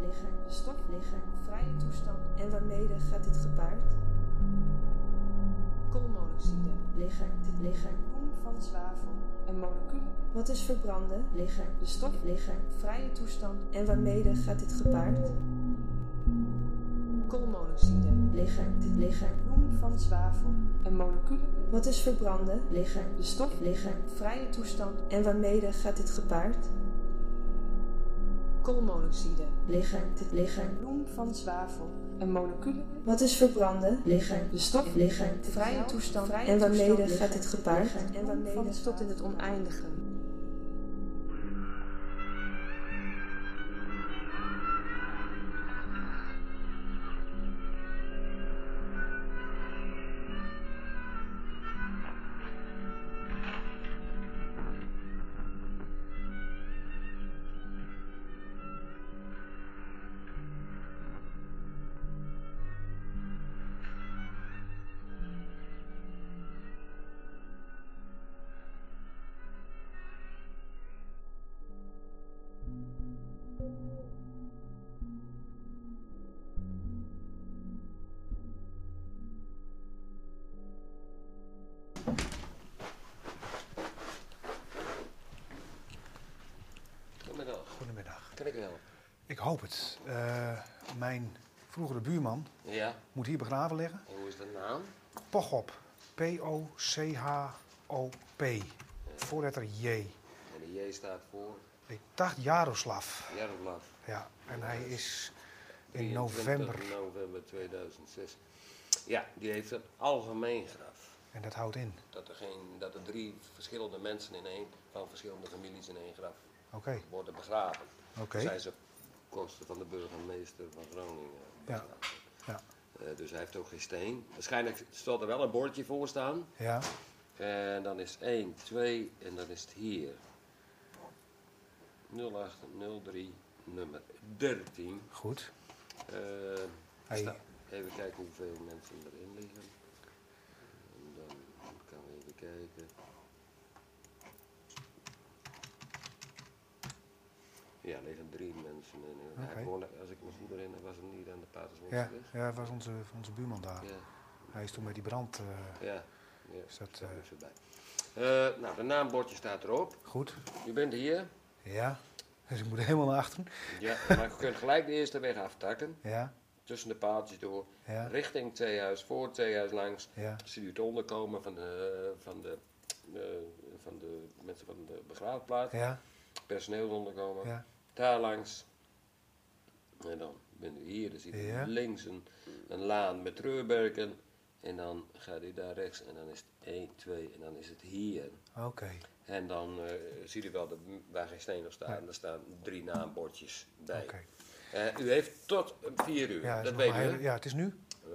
liggen, de stof liggen, vrije toestand. En waarmede gaat dit gepaard? Koolmonoxide, liggen, dit liggen, poen van zwavel, een molecuul. Wat is verbranden? Liggen, de stof liggen, vrije toestand. En waarmede gaat dit gepaard? Koolmonoxide, liggen, dit liggen, poen van zwavel, een molecuul. Wat is verbranden? Liggen, de stof liggen, vrije toestand. En waarmede gaat dit gepaard? Koolmonoxide, liggen, dit liggen, bloem van zwavel, een molecuul. Wat is verbranden? Liggen, de stof liggen, de vrije toestand. Vrije en waarmede toestand gaat dit gepaard? Liggen, en waarmede tot in het oneindige. Goedemiddag. Kan ik u helpen? Ik hoop het. Mijn vroegere buurman moet hier begraven liggen. En hoe is de naam? Pochop. P-O-C-H-O-P. Voorletter J. En de J staat voor? Ik dacht Jaroslav. Jaroslav. Ja, en hij is in november 2006. Ja, die heeft een algemeen graf. En dat houdt in? Dat er 3 verschillende mensen van verschillende families in één graf worden begraven. Zij zijn op kosten van de burgemeester van Groningen begraven. Ja. Dus hij heeft ook geen steen. Waarschijnlijk stond er wel een bordje voor staan. Ja. En dan is 1, 2 en dan is het hier. 0803 nummer 13. Goed. Even kijken hoeveel mensen erin liggen. En dan kan we even kijken. Ja, er liggen 3 mensen in. Hij woonde, als ik me goed herinner, was hem niet aan de Paterswoldseweg. Ja, hij was onze buurman daar. Ja. Hij is toen bij die brand. Nou, de naambordje staat erop. Goed. U bent hier. Ja, dus ik moet helemaal naar achteren. Ja, maar je kunt gelijk de eerste weg aftakken. Ja. Tussen de paaltjes door, richting theehuis, voor het theehuis langs. Ja. Ziet u het onderkomen van de mensen van de begraafplaats. Ja. Personeel onderkomen. Ja. Daar langs. En dan bent u hier, dan ziet u links een laan met treurberken. En dan gaat u daar rechts en dan is het 1, 2 en dan is het hier. Oké. En dan ziet u wel waar geen steen nog staat. En daar staan 3 naambordjes bij. Oké. U heeft tot 4 uur, dat weet u. Ja, het is nu? 3:40,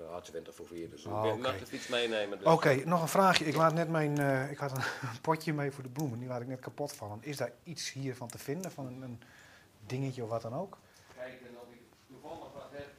dus ik mag de fiets meenemen. Dus. Oké, nog een vraagje. Ik had een potje mee voor de bloemen, die laat ik net kapot vallen. Is daar iets hiervan te vinden, van een dingetje of wat dan ook? Kijk, en of ik toevallig wat heb.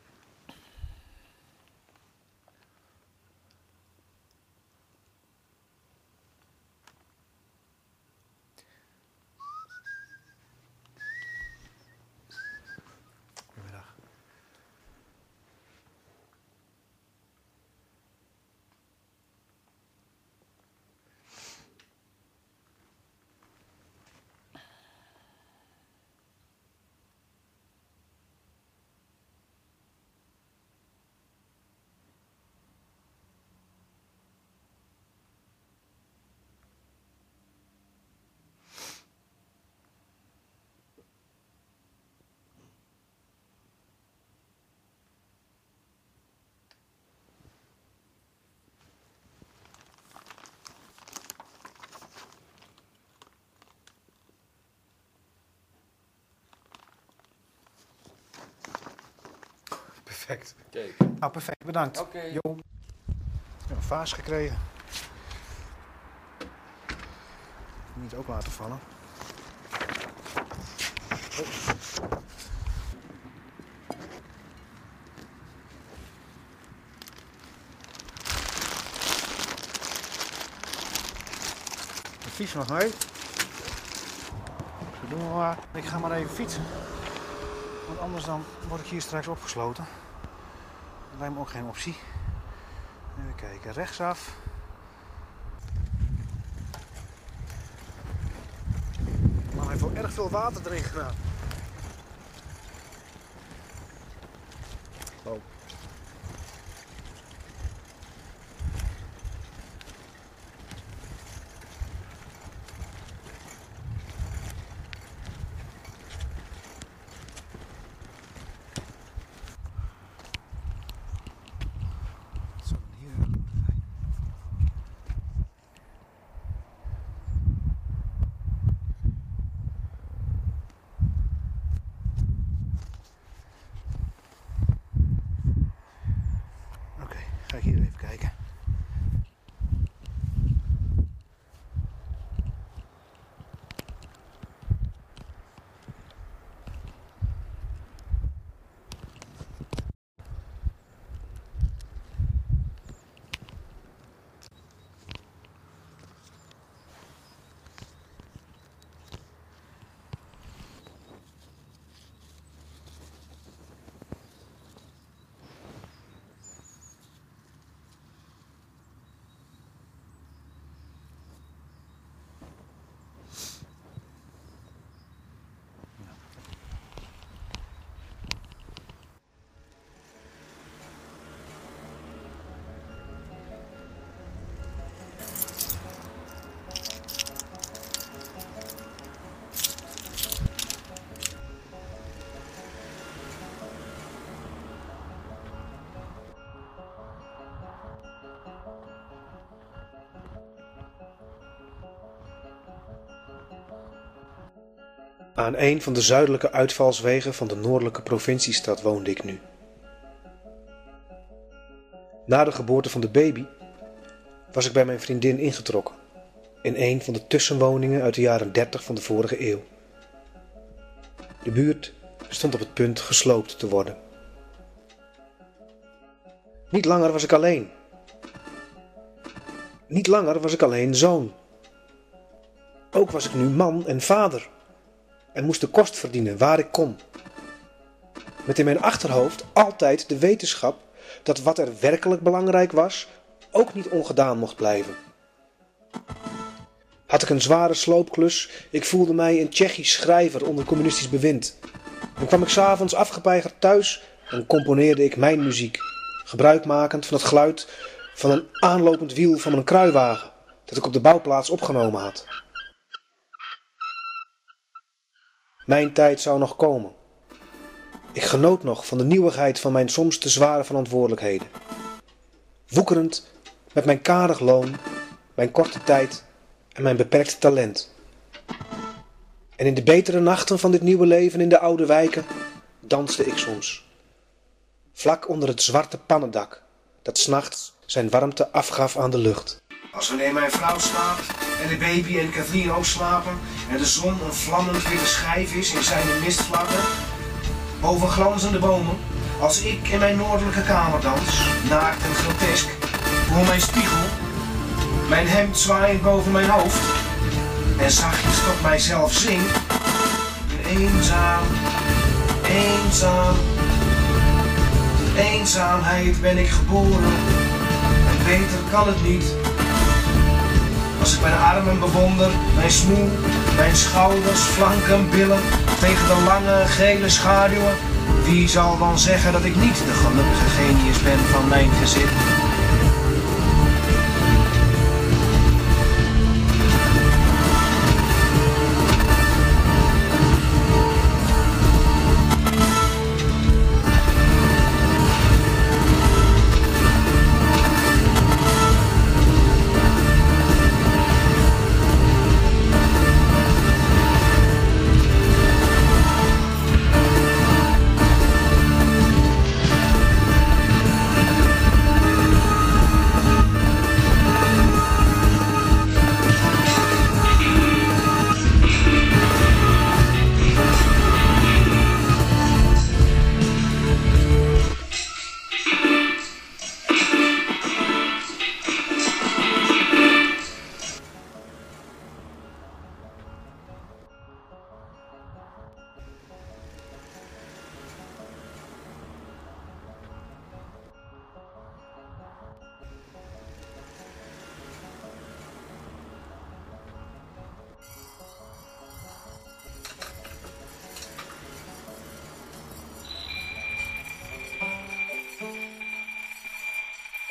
Perfect. Nou, perfect. Bedankt. Jo. Ik heb een vaas gekregen. Niet ook laten vallen. Oh. De fiets nog mee. Zo doen we maar. Ik ga maar even fietsen. Want anders dan word ik hier straks opgesloten. Dat lijkt me ook geen optie. Even kijken, rechtsaf. Maar hij heeft wel erg veel water erin gedaan. Oh. Ga ik hier even kijken. Aan een van de zuidelijke uitvalswegen van de noordelijke provinciestad woonde ik nu. Na de geboorte van de baby was ik bij mijn vriendin ingetrokken, in een van de tussenwoningen uit de jaren 30 van de vorige eeuw. De buurt stond op het punt gesloopt te worden. Niet langer was ik alleen. Niet langer was ik alleen zoon. Ook was ik nu man en vader. En moest de kost verdienen waar ik kon. Met in mijn achterhoofd altijd de wetenschap dat wat er werkelijk belangrijk was, ook niet ongedaan mocht blijven. Had ik een zware sloopklus, ik voelde mij een Tsjechisch schrijver onder communistisch bewind. Dan kwam ik 's avonds afgepeigerd thuis en componeerde ik mijn muziek, gebruikmakend van het geluid van een aanlopend wiel van mijn kruiwagen, dat ik op de bouwplaats opgenomen had. Mijn tijd zou nog komen. Ik genoot nog van de nieuwigheid van mijn soms te zware verantwoordelijkheden. Woekerend met mijn karig loon, mijn korte tijd en mijn beperkt talent. En in de betere nachten van dit nieuwe leven in de oude wijken danste ik soms. Vlak onder het zwarte pannendak dat 's nachts zijn warmte afgaf aan de lucht. Als wanneer mijn vrouw slaapt en de baby en Kathleen ook slapen en de zon een vlammend witte schijf is in zijn mistvlakken boven glanzende bomen, als ik in mijn noordelijke kamer dans, naakt en grotesk, voor mijn spiegel, mijn hemd zwaaiend boven mijn hoofd en zachtjes tot mijzelf zing, eenzaam, eenzaam, tot eenzaamheid ben ik geboren en beter kan het niet. Als ik mijn armen bewonder, mijn smoel, mijn schouders, flanken, billen, tegen de lange gele schaduwen, wie zal dan zeggen dat ik niet de gelukkige genius ben van mijn gezin?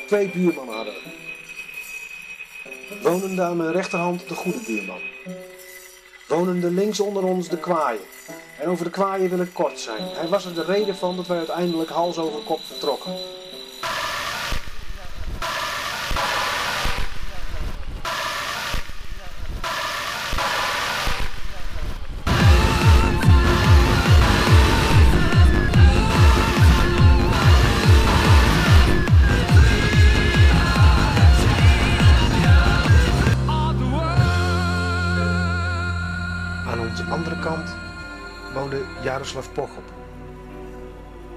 Twee buurmannen hadden we. Wonende aan mijn rechterhand de goede buurman. Wonende links onder ons de kwaaien. En over de kwaaien wil ik kort zijn. Hij was er de reden van dat wij uiteindelijk hals over kop vertrokken. Jaroslav Pochop.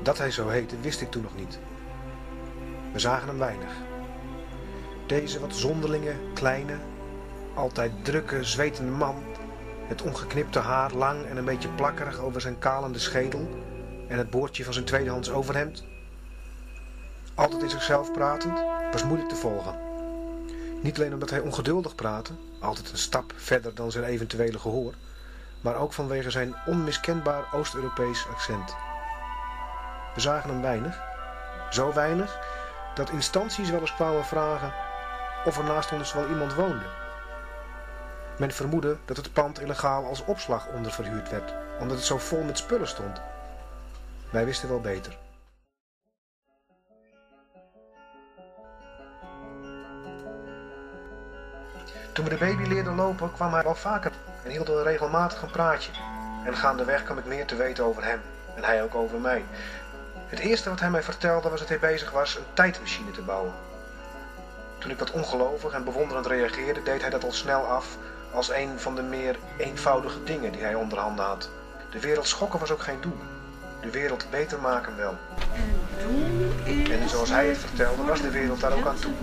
Dat hij zo heette wist ik toen nog niet. We zagen hem weinig. Deze wat zonderlinge, kleine, altijd drukke, zwetende man, het ongeknipte haar lang en een beetje plakkerig over zijn kalende schedel en het boordje van zijn tweedehands overhemd. Altijd in zichzelf pratend, was moeilijk te volgen. Niet alleen omdat hij ongeduldig praatte, altijd een stap verder dan zijn eventuele gehoor, maar ook vanwege zijn onmiskenbaar Oost-Europees accent. We zagen hem weinig, zo weinig, dat instanties wel eens kwamen vragen of er naast ons wel iemand woonde. Men vermoedde dat het pand illegaal als opslag onderverhuurd werd, omdat het zo vol met spullen stond. Wij wisten wel beter. Toen we de baby leerden lopen, kwam hij wel vaker en hielden we regelmatig een praatje. En gaandeweg kwam ik meer te weten over hem en hij ook over mij. Het eerste wat hij mij vertelde was dat hij bezig was een tijdmachine te bouwen. Toen ik wat ongelovig en bewonderend reageerde, deed hij dat al snel af als een van de meer eenvoudige dingen die hij onder handen had. De wereld schokken was ook geen doel. De wereld beter maken wel. En zoals hij het vertelde, was de wereld daar ook aan toe.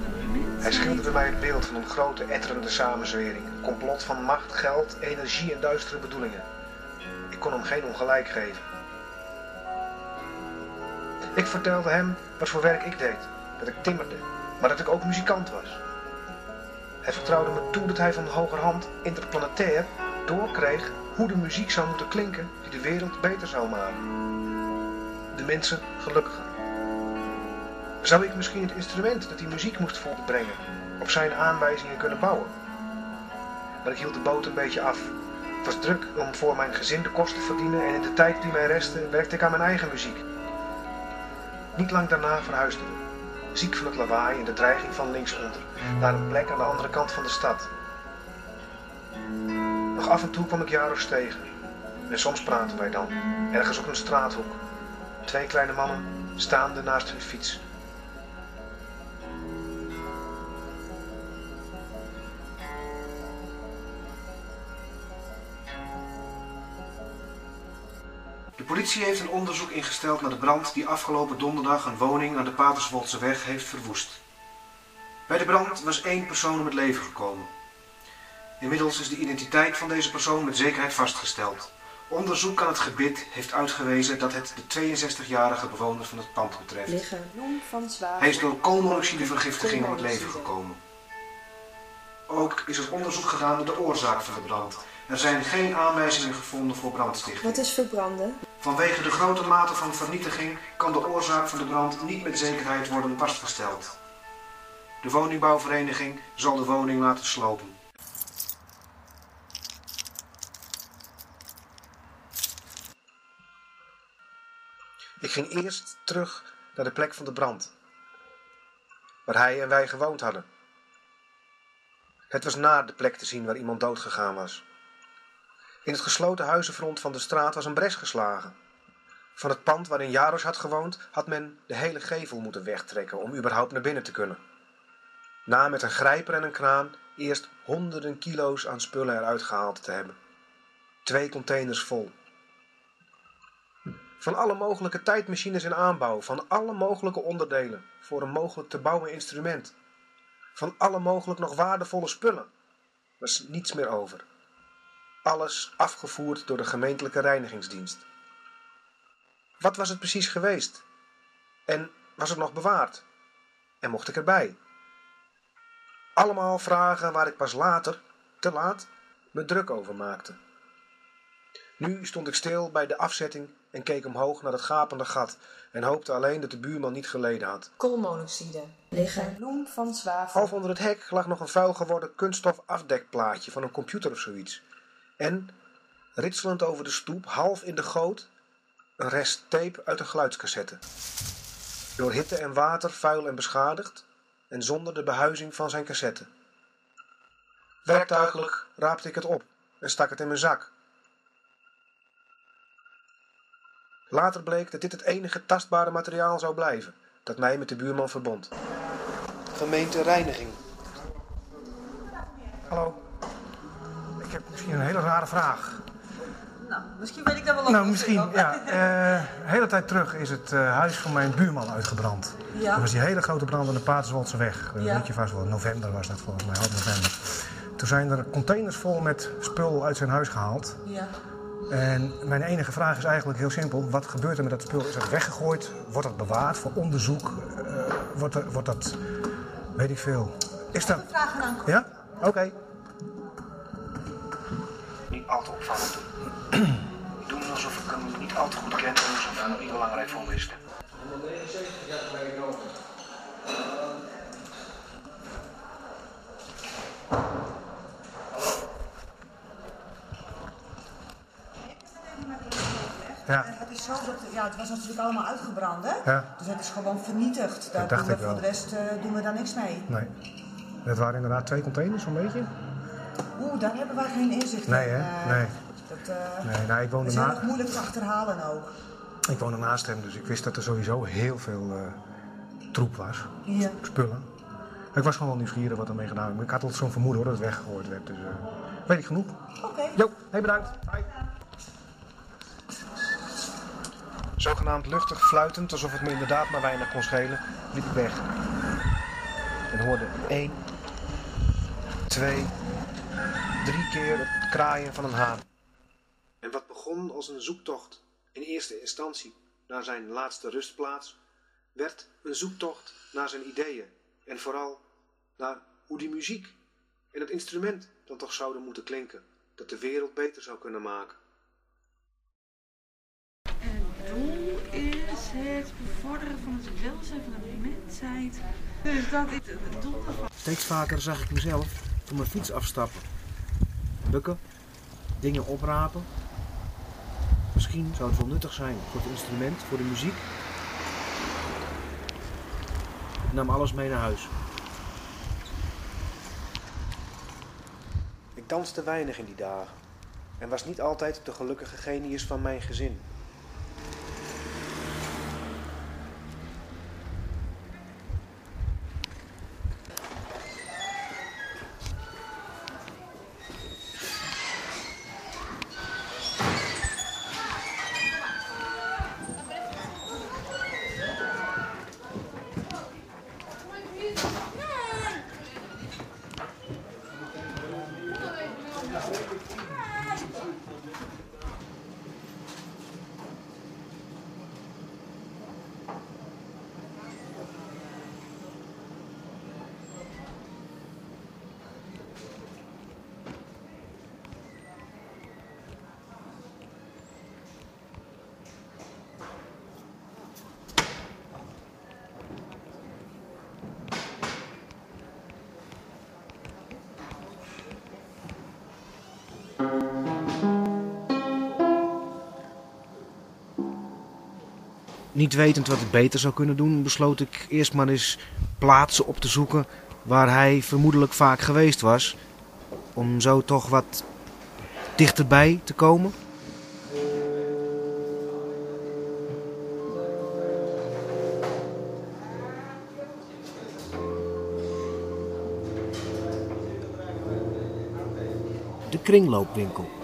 Hij schilderde mij het beeld van een grote, etterende samenzwering. Een complot van macht, geld, energie en duistere bedoelingen. Ik kon hem geen ongelijk geven. Ik vertelde hem wat voor werk ik deed. Dat ik timmerde, maar dat ik ook muzikant was. Hij vertrouwde me toe dat hij van hogerhand interplanetair doorkreeg hoe de muziek zou moeten klinken die de wereld beter zou maken. De mensen gelukkiger. Zou ik misschien het instrument dat die muziek moest voortbrengen op zijn aanwijzingen kunnen bouwen? Maar ik hield de boot een beetje af. Het was druk om voor mijn gezin de kosten te verdienen en in de tijd die mij restte werkte ik aan mijn eigen muziek. Niet lang daarna verhuisden we, ziek van het lawaai en de dreiging van linksonder, naar een plek aan de andere kant van de stad. Nog af en toe kwam ik Jaros tegen en soms praten wij dan, ergens op een straathoek. Twee kleine mannen staande naast hun fiets. De politie heeft een onderzoek ingesteld naar de brand die afgelopen donderdag een woning aan de Paterswoldseweg heeft verwoest. Bij de brand was 1 persoon om het leven gekomen. Inmiddels is de identiteit van deze persoon met zekerheid vastgesteld. Onderzoek aan het gebit heeft uitgewezen dat het de 62-jarige bewoner van het pand betreft. Hij is door koolmonoxidevergiftiging om het leven gekomen. Ook is er onderzoek gedaan naar de oorzaak van de brand. Er zijn geen aanwijzingen gevonden voor brandstichting. Wat is verbranden? Vanwege de grote mate van vernietiging kan de oorzaak van de brand niet met zekerheid worden vastgesteld. De woningbouwvereniging zal de woning laten slopen. Ik ging eerst terug naar de plek van de brand, waar hij en wij gewoond hadden. Het was naar de plek te zien waar iemand doodgegaan was. In het gesloten huizenfront van de straat was een bres geslagen. Van het pand waarin Jaros had gewoond, had men de hele gevel moeten wegtrekken om überhaupt naar binnen te kunnen. Na met een grijper en een kraan eerst honderden kilo's aan spullen eruit gehaald te hebben. 2 containers vol. Van alle mogelijke tijdmachines in aanbouw, van alle mogelijke onderdelen voor een mogelijk te bouwen instrument. Van alle mogelijk nog waardevolle spullen was niets meer over. Alles afgevoerd door de gemeentelijke reinigingsdienst. Wat was het precies geweest? En was het nog bewaard? En mocht ik erbij? Allemaal vragen waar ik pas later, te laat, me druk over maakte. Nu stond ik stil bij de afzetting en keek omhoog naar het gapende gat en hoopte alleen dat de buurman niet geleden had. Koolmonoxide liggen een bloem van zwavel. Half onder het hek lag nog een vuil geworden kunststof afdekplaatje van een computer of zoiets. En, ritselend over de stoep, half in de goot, een rest tape uit een geluidscassette. Door hitte en water vuil en beschadigd en zonder de behuizing van zijn cassette. Werktuigelijk raapte ik het op en stak het in mijn zak. Later bleek dat dit het enige tastbare materiaal zou blijven dat mij met de buurman verbond. Gemeente Reiniging. Hallo. Ik heb misschien een hele rare vraag. Nou, misschien weet ik dat wel. Nou, misschien, ja. De hele tijd terug is het huis van mijn buurman uitgebrand. Ja. Dat was die hele grote brand aan de Paterswoldseweg. Ja. Weet je vast wel, november was dat volgens mij, half november. Toen zijn er containers vol met spul uit zijn huis gehaald. Ja. En mijn enige vraag is eigenlijk heel simpel. Wat gebeurt er met dat spul? Is het weggegooid? Wordt het bewaard voor onderzoek? Wordt dat... weet ik veel. Is dat... Vragen dan. Ja? Oké. Niet al te opvallend. Doen alsof ik hem niet al te goed ken en alsof ik nog niet belangrijk voor wist. 179 gaat bij de noten. Ja. En het is zo dat, ja, het was natuurlijk allemaal uitgebrand, hè? Ja. Dus het is gewoon vernietigd. Daar dacht ik wel. Voor de rest doen we daar niks mee. Nee. Dat waren inderdaad 2 containers, zo'n beetje. Oeh, daar hebben wij geen inzicht in. Nee, hè? Nee. Nee, ik woonde naast. Het is heel moeilijk te achterhalen ook. Ik woonde naast hem, dus ik wist dat er sowieso heel veel troep was. Ja. Spullen. Ik was gewoon wel nieuwsgierig wat ermee gedaan werd. Ik had altijd zo'n vermoeden hoor, dat het weggegooid werd. Dus weet ik genoeg. Oké. Jo, hey, bedankt. Bye. Zogenaamd luchtig fluitend, alsof het me inderdaad maar weinig kon schelen, liep ik weg. En hoorde 1, 2, 3 keer het kraaien van een haan. En wat begon als een zoektocht in eerste instantie naar zijn laatste rustplaats, werd een zoektocht naar zijn ideeën en vooral naar hoe die muziek en het instrument dan toch zouden moeten klinken, dat de wereld beter zou kunnen maken. Doel is het bevorderen van het welzijn van de mensheid. Dus dat is het doel ervan. Steeds vaker zag ik mezelf van mijn fiets afstappen. Bukken, dingen oprapen. Misschien zou het wel nuttig zijn voor het instrument, voor de muziek. Ik nam alles mee naar huis. Ik danste weinig in die dagen en was niet altijd de gelukkige genius van mijn gezin. Niet wetend wat ik beter zou kunnen doen, besloot ik eerst maar eens plaatsen op te zoeken waar hij vermoedelijk vaak geweest was. Om zo toch wat dichterbij te komen. De kringloopwinkel.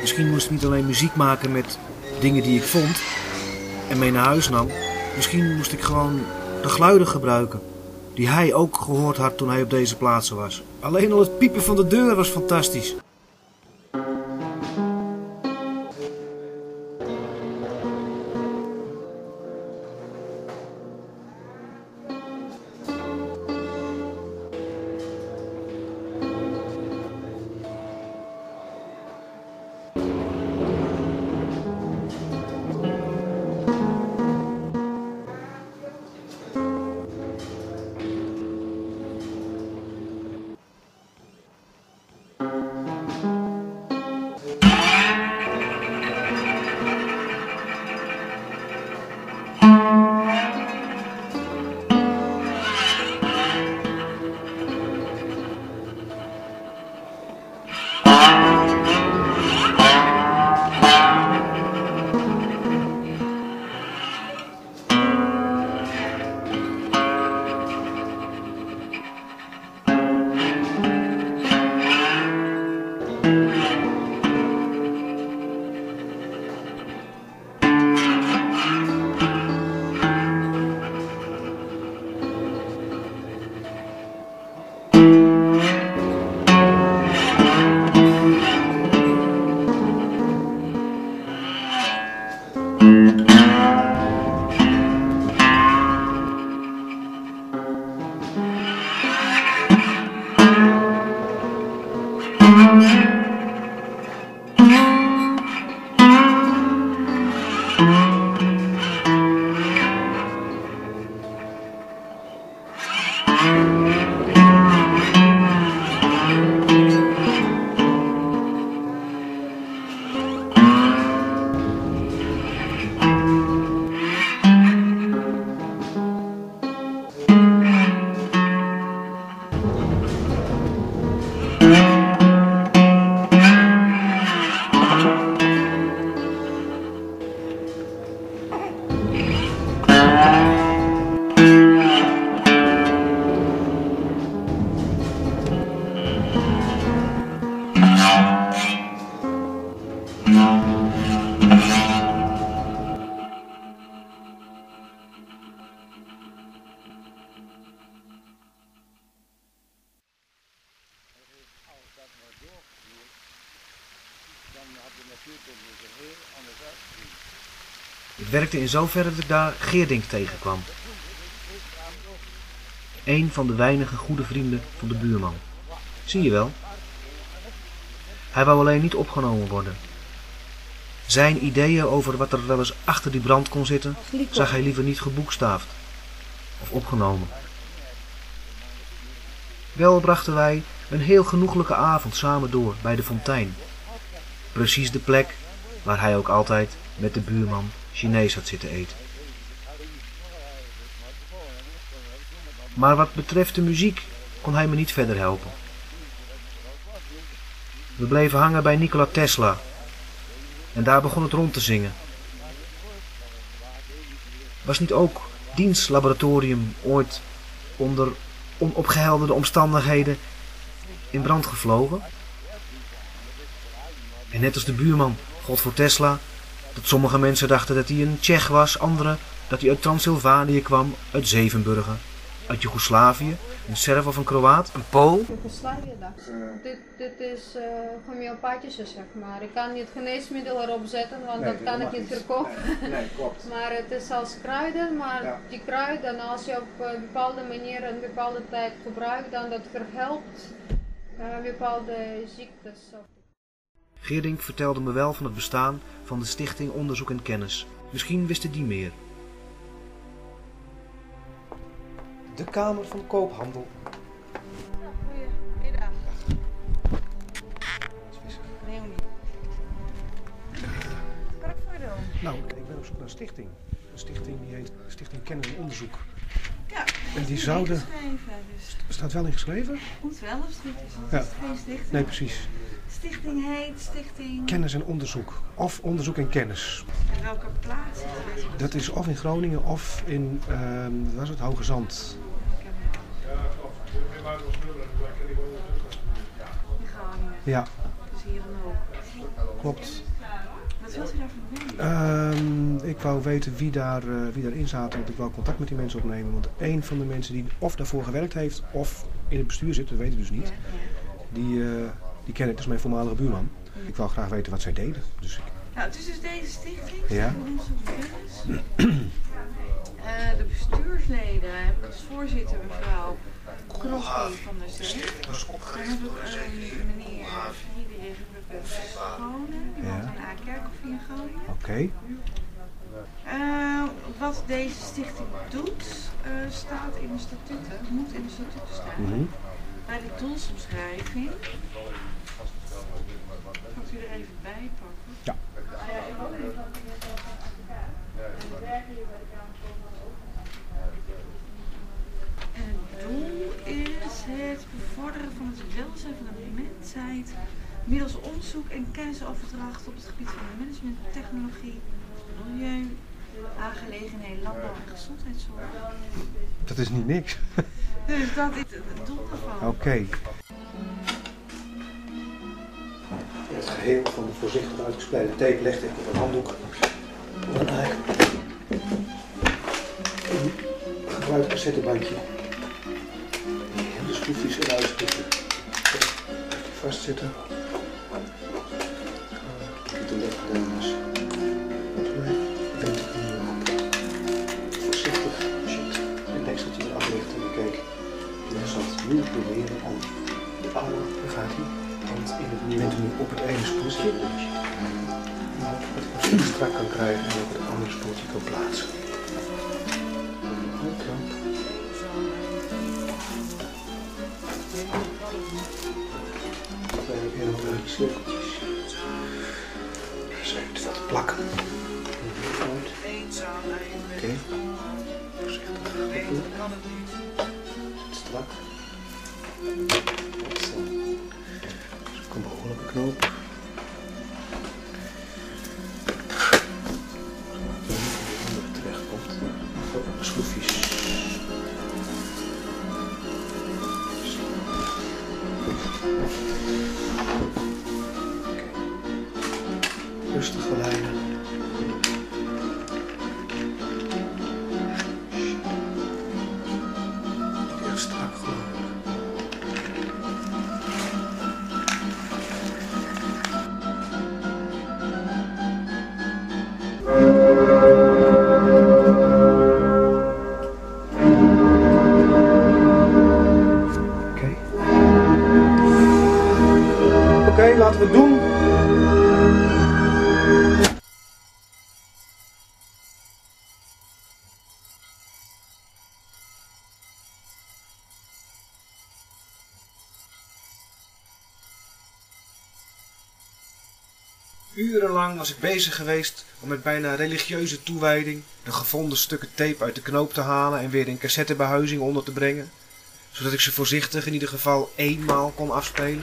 Misschien moest ik niet alleen muziek maken met dingen die ik vond en mee naar huis nam. Misschien moest ik gewoon de geluiden gebruiken die hij ook gehoord had toen hij op deze plaatsen was. Alleen al het piepen van de deur was fantastisch. Het werkte in zoverre dat ik daar Geerdink tegenkwam. Een van de weinige goede vrienden van de buurman. Zie je wel. Hij wou alleen niet opgenomen worden. Zijn ideeën over wat er wel eens achter die brand kon zitten, zag hij liever niet geboekstaafd of opgenomen. Wel brachten wij een heel genoeglijke avond samen door bij de fontein. Precies de plek waar hij ook altijd met de buurman Chinees had zitten eten. Maar wat betreft de muziek kon hij me niet verder helpen. We bleven hangen bij Nikola Tesla en daar begon het rond te zingen. Was niet ook diens laboratorium ooit onder onopgehelderde omstandigheden in brand gevlogen? En net als de buurman, God voor Tesla, dat sommige mensen dachten dat hij een Tsjech was, anderen dat hij uit Transylvanië kwam, uit Zevenburgen, uit Joegoslavië, een Serv of een Kroaat, een Pool. Joegoslavië, dit is homeopathische, zeg maar. Ik kan niet geneesmiddel erop zetten, want nee, dat kan ik niet verkopen. Nee, klopt. Maar het is als kruiden, maar ja. Die kruiden, als je op een bepaalde manier een bepaalde tijd gebruikt, dan dat verhelpt bepaalde ziektes. Geerdink vertelde me wel van het bestaan van de Stichting Onderzoek en Kennis. Misschien wisten die meer. De Kamer van Koophandel. Goedemiddag. Wat is er? Nee, wat kan ik voor je doen? Nou, ik ben op zoek naar een stichting. Een stichting die heet Stichting Kennis en Onderzoek. Ja, en die zouden. Dus. Staat wel ingeschreven? Moet wel, als het goed is, want ja. Het is geen stichting. Nee, precies. Stichting heet Stichting Kennis en Onderzoek, of Onderzoek en Kennis. En welke plaats is dat? Dat is of in Groningen of in Hoge Zand. In Groningen. Ja. Dus hier omhoog. Klopt. Wat wilt u daarvan weten? Ik wou weten wie daarin zaten, want ik wou contact met die mensen opnemen. Want één van de mensen die of daarvoor gewerkt heeft of in het bestuur zit, dat weet ik dus niet. Die ken ik, dat is mijn voormalige buurman. Ik wou graag weten wat zij deden. Dus ik... Nou, het is dus deze stichting, ja. De bestuursleden hebben als voorzitter mevrouw Krofie van de Zee. Dan hebben we meneer Friedrich Schonen, die woont in Akerkoffie in Groningen. Oké. Wat deze stichting doet, staat in de statuten, moet in de statuten staan. Bij de doelsomschrijving. Gaat u er even bij pakken? Ja. En het doel is het bevorderen van het welzijn van de mensheid middels onderzoek en kennisoverdracht op het gebied van management, technologie, milieu, aangelegenheden, landbouw en gezondheidszorg. Dat is niet niks. Dus dat is het doel ervan. Oké. Het geheel van de voorzichtig uitgespreide tape legde ik op een handdoek. Waarna ik een gebruikt cassettebandje. Die hele schroefjes eruit schroefde. Even vastzitten. Toen dat gedaan is. Nu proberen om de oude, daar gaat hij, want in het moment dat hij op het ene spoeltje het strak kan krijgen en op het andere spoeltje kan plaatsen. Oké. Dan zijn er weer nog de slippertjes. Zo, het staat plakken. Oké. Voorzichtig. Strak. Dat is een behoorlijke knoop. Dan moet het terecht komt. Schroefjes. rustig geleiden. Heel strak gewoon. Oké, laten we het doen. Urenlang was ik bezig geweest om met bijna religieuze toewijding de gevonden stukken tape uit de knoop te halen en weer in cassettebehuizing onder te brengen, zodat ik ze voorzichtig in ieder geval eenmaal kon afspelen.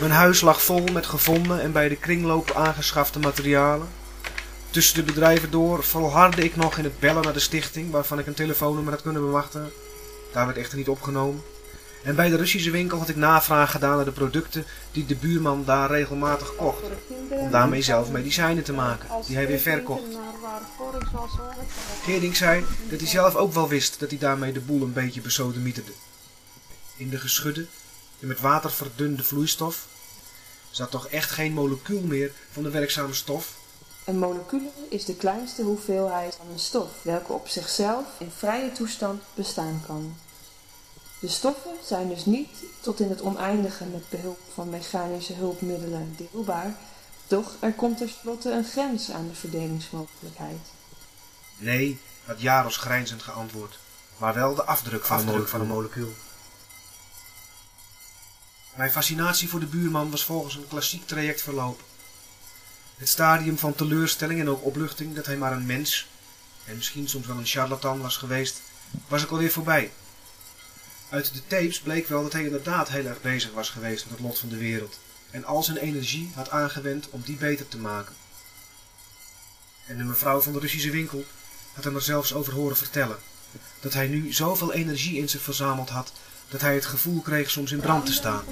Mijn huis lag vol met gevonden en bij de kringloop aangeschafte materialen. Tussen de bedrijven door volhardde ik nog in het bellen naar de stichting, waarvan ik een telefoonnummer had kunnen bemachtigen. Daar werd echter niet opgenomen. En bij de Russische winkel had ik navraag gedaan naar de producten die de buurman daar regelmatig kocht, om daarmee zelf medicijnen te maken, die hij weer verkocht. Geerdink zei dat hij zelf ook wel wist dat hij daarmee de boel een beetje besodemieterde. In de geschudde en met water verdunde vloeistof zat toch echt geen molecuul meer van de werkzame stof? Een molecuul is de kleinste hoeveelheid van een stof, welke op zichzelf in vrije toestand bestaan kan. De stoffen zijn dus niet tot in het oneindige met behulp van mechanische hulpmiddelen deelbaar, doch er komt tenslotte een grens aan de verdelingsmogelijkheid. Nee, had Jaros grijnzend geantwoord, maar wel de afdruk van een molecuul. Mijn fascinatie voor de buurman was volgens een klassiek traject verlopen. Het stadium van teleurstelling en ook opluchting dat hij maar een mens, en misschien soms wel een charlatan was geweest, was ik alweer voorbij. Uit de tapes bleek wel dat hij inderdaad heel erg bezig was geweest met het lot van de wereld, en al zijn energie had aangewend om die beter te maken. En de mevrouw van de Russische winkel had hem er zelfs over horen vertellen, dat hij nu zoveel energie in zich verzameld had, dat hij het gevoel kreeg soms in brand te staan.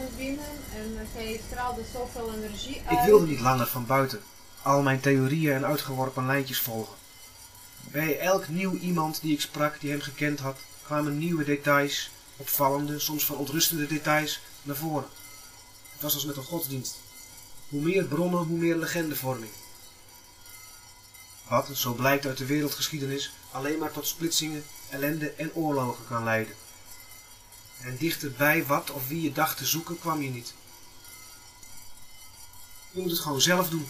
Ik wilde niet langer van buiten al mijn theorieën en uitgeworpen lijntjes volgen. Bij elk nieuw iemand die ik sprak die hem gekend had, kwamen nieuwe details, opvallende, soms verontrustende details, naar voren. Het was als met een godsdienst. Hoe meer bronnen, hoe meer legendevorming. Wat, zo blijkt uit de wereldgeschiedenis, alleen maar tot splitsingen, ellende en oorlogen kan leiden. En dichterbij wat of wie je dacht te zoeken, kwam je niet. Je moet het gewoon zelf doen.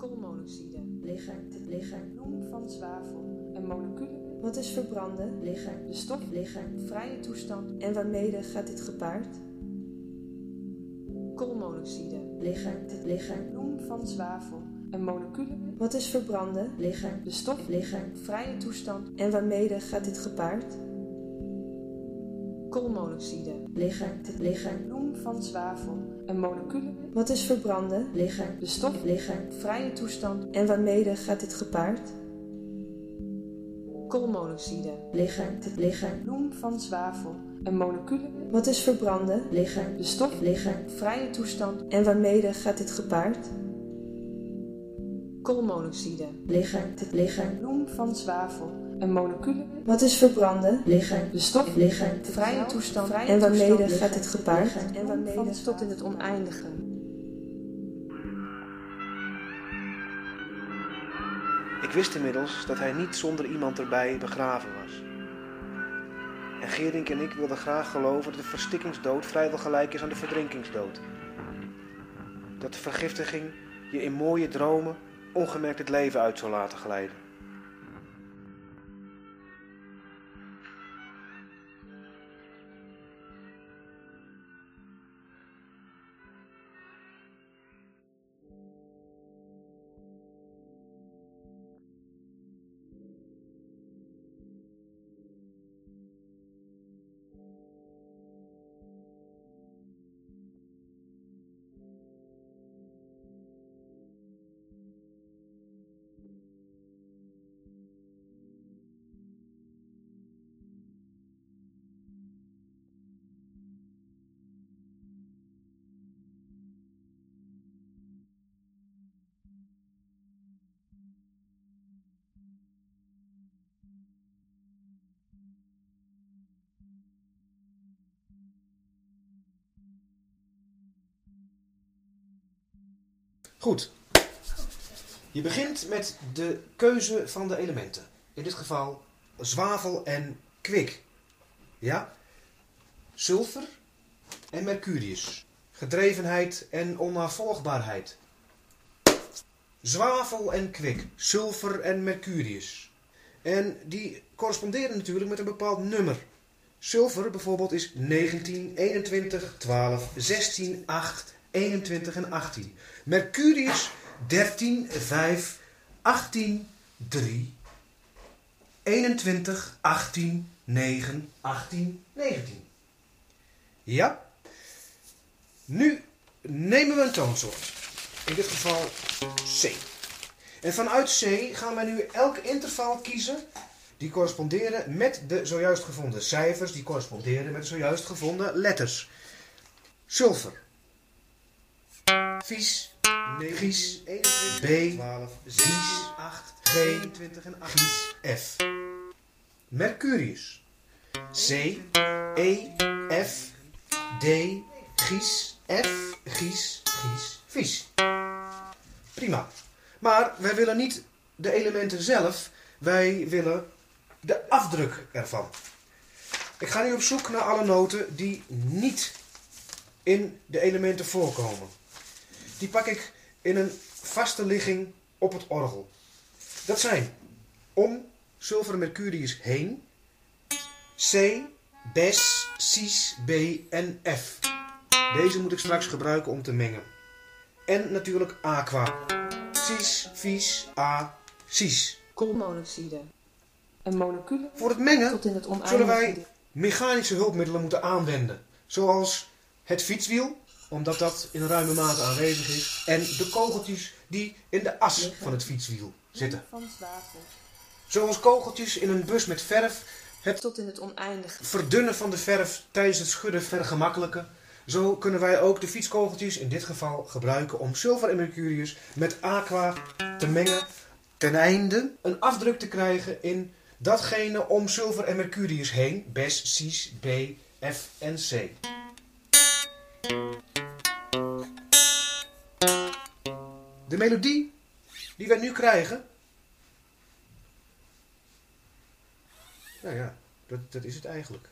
Koolmonoxide, liggen, bloem van zwavel, een molecuul. Wat is verbranden, liggen, de stof, liggen, vrije toestand. En waarmee gaat dit gepaard? Koolmonoxide, liggen, bloem van zwavel, een molecuul. Wat is verbranden, liggen, de stof, liggen, vrije toestand. En waarmee gaat dit gepaard? Koolmonoxide, liggen, bloem van zwavel, een molecuul. Wat is verbranden, liggen, de stof, liggen, vrije toestand. En waarmee gaat dit gepaard? Koolmonoxide, liggen, bloem van zwavel, een molecuul. Wat is verbranden, liggen, de stof, liggen, vrije toestand. En waarmee gaat dit gepaard? Koolmonoxide, liggen, bloem van zwavel. Een molecuul. Wat is verbranden? Liggen. De stof? Liggen. De vrije toestand. En waarmee gaat dit gepaard? En waarmee tot in het oneindige. Ik wist inmiddels dat hij niet zonder iemand erbij begraven was. En Geerdink en ik wilden graag geloven dat de verstikkingsdood vrijwel gelijk is aan de verdrinkingsdood. Dat de vergiftiging je in mooie dromen ongemerkt het leven uit zou laten glijden. Goed. Je begint met de keuze van de elementen. In dit geval zwavel en kwik. Ja? Sulfur en mercurius. Gedrevenheid en onnavolgbaarheid. Zwavel en kwik. Sulfur en mercurius. En die corresponderen natuurlijk met een bepaald nummer. Sulfur bijvoorbeeld is 19, 21, 12, 16, 8, 21 en 18. Mercurius 13, 5, 18, 3, 21, 18, 9, 18, 19. Ja? Nu nemen we een toonsoort. In dit geval C. En vanuit C gaan wij nu elk interval kiezen. Die corresponderen met de zojuist gevonden cijfers. Die corresponderen met de zojuist gevonden letters. Sulfur. Vies. Gies. B. 12. Vies. 8. G. 20 en 8. Gies. F. Mercurius. C. E. F. D. Gies. F. Gies. Gies. Vies. Prima. Maar wij willen niet de elementen zelf. Wij willen de afdruk ervan. Ik ga nu op zoek naar alle noten die niet in de elementen voorkomen. Die pak ik in een vaste ligging op het orgel. Dat zijn om zilver mercurius heen, C, Bes, Cis, B en F. Deze moet ik straks gebruiken om te mengen. En natuurlijk aqua. Cis, Vis, A, Cis. Koolmonoxide. Een molecule. Voor het mengen zullen wij mechanische hulpmiddelen moeten aanwenden. Zoals het fietswiel, omdat dat in ruime mate aanwezig is. En de kogeltjes die in de as van het fietswiel zitten. Zoals kogeltjes in een bus met verf. Het tot in het oneindige verdunnen van de verf tijdens het schudden vergemakkelijken. Zo kunnen wij ook de fietskogeltjes in dit geval gebruiken om zilver en mercurius met aqua te mengen. Ten einde een afdruk te krijgen in datgene om zilver en mercurius heen. Bes, Cis, B, F en C. De melodie die wij nu krijgen. Nou ja, dat is het eigenlijk.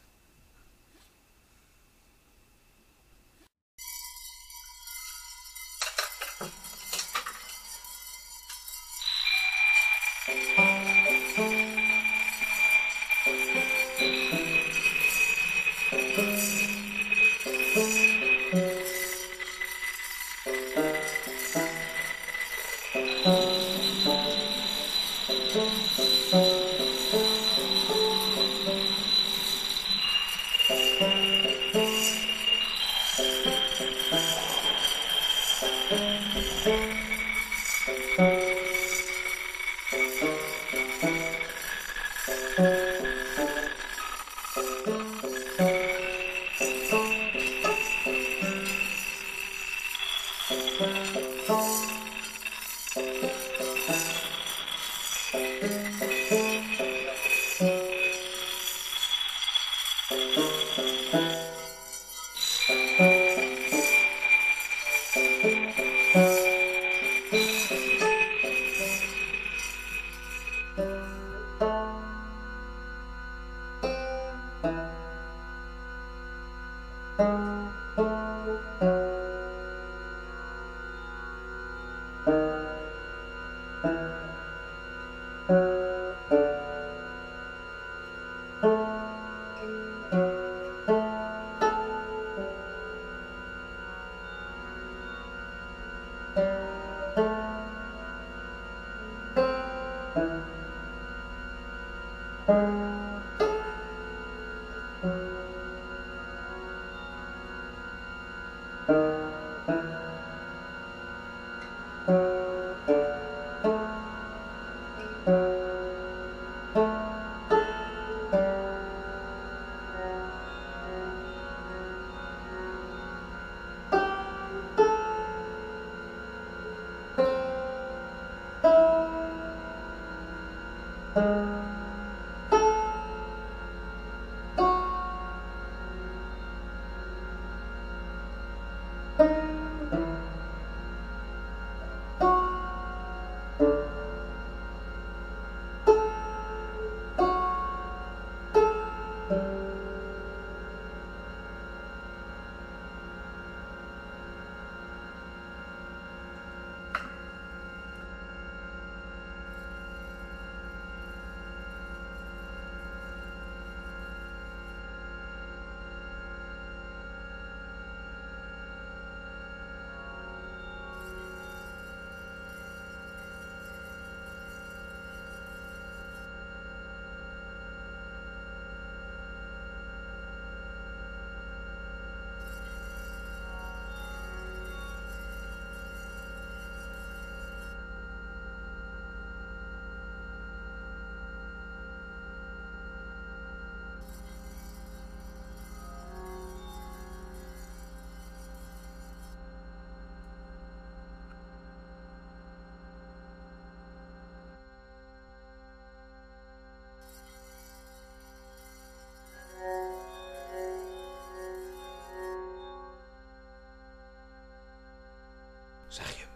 Zag je hem?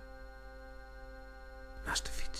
Naast de fiets.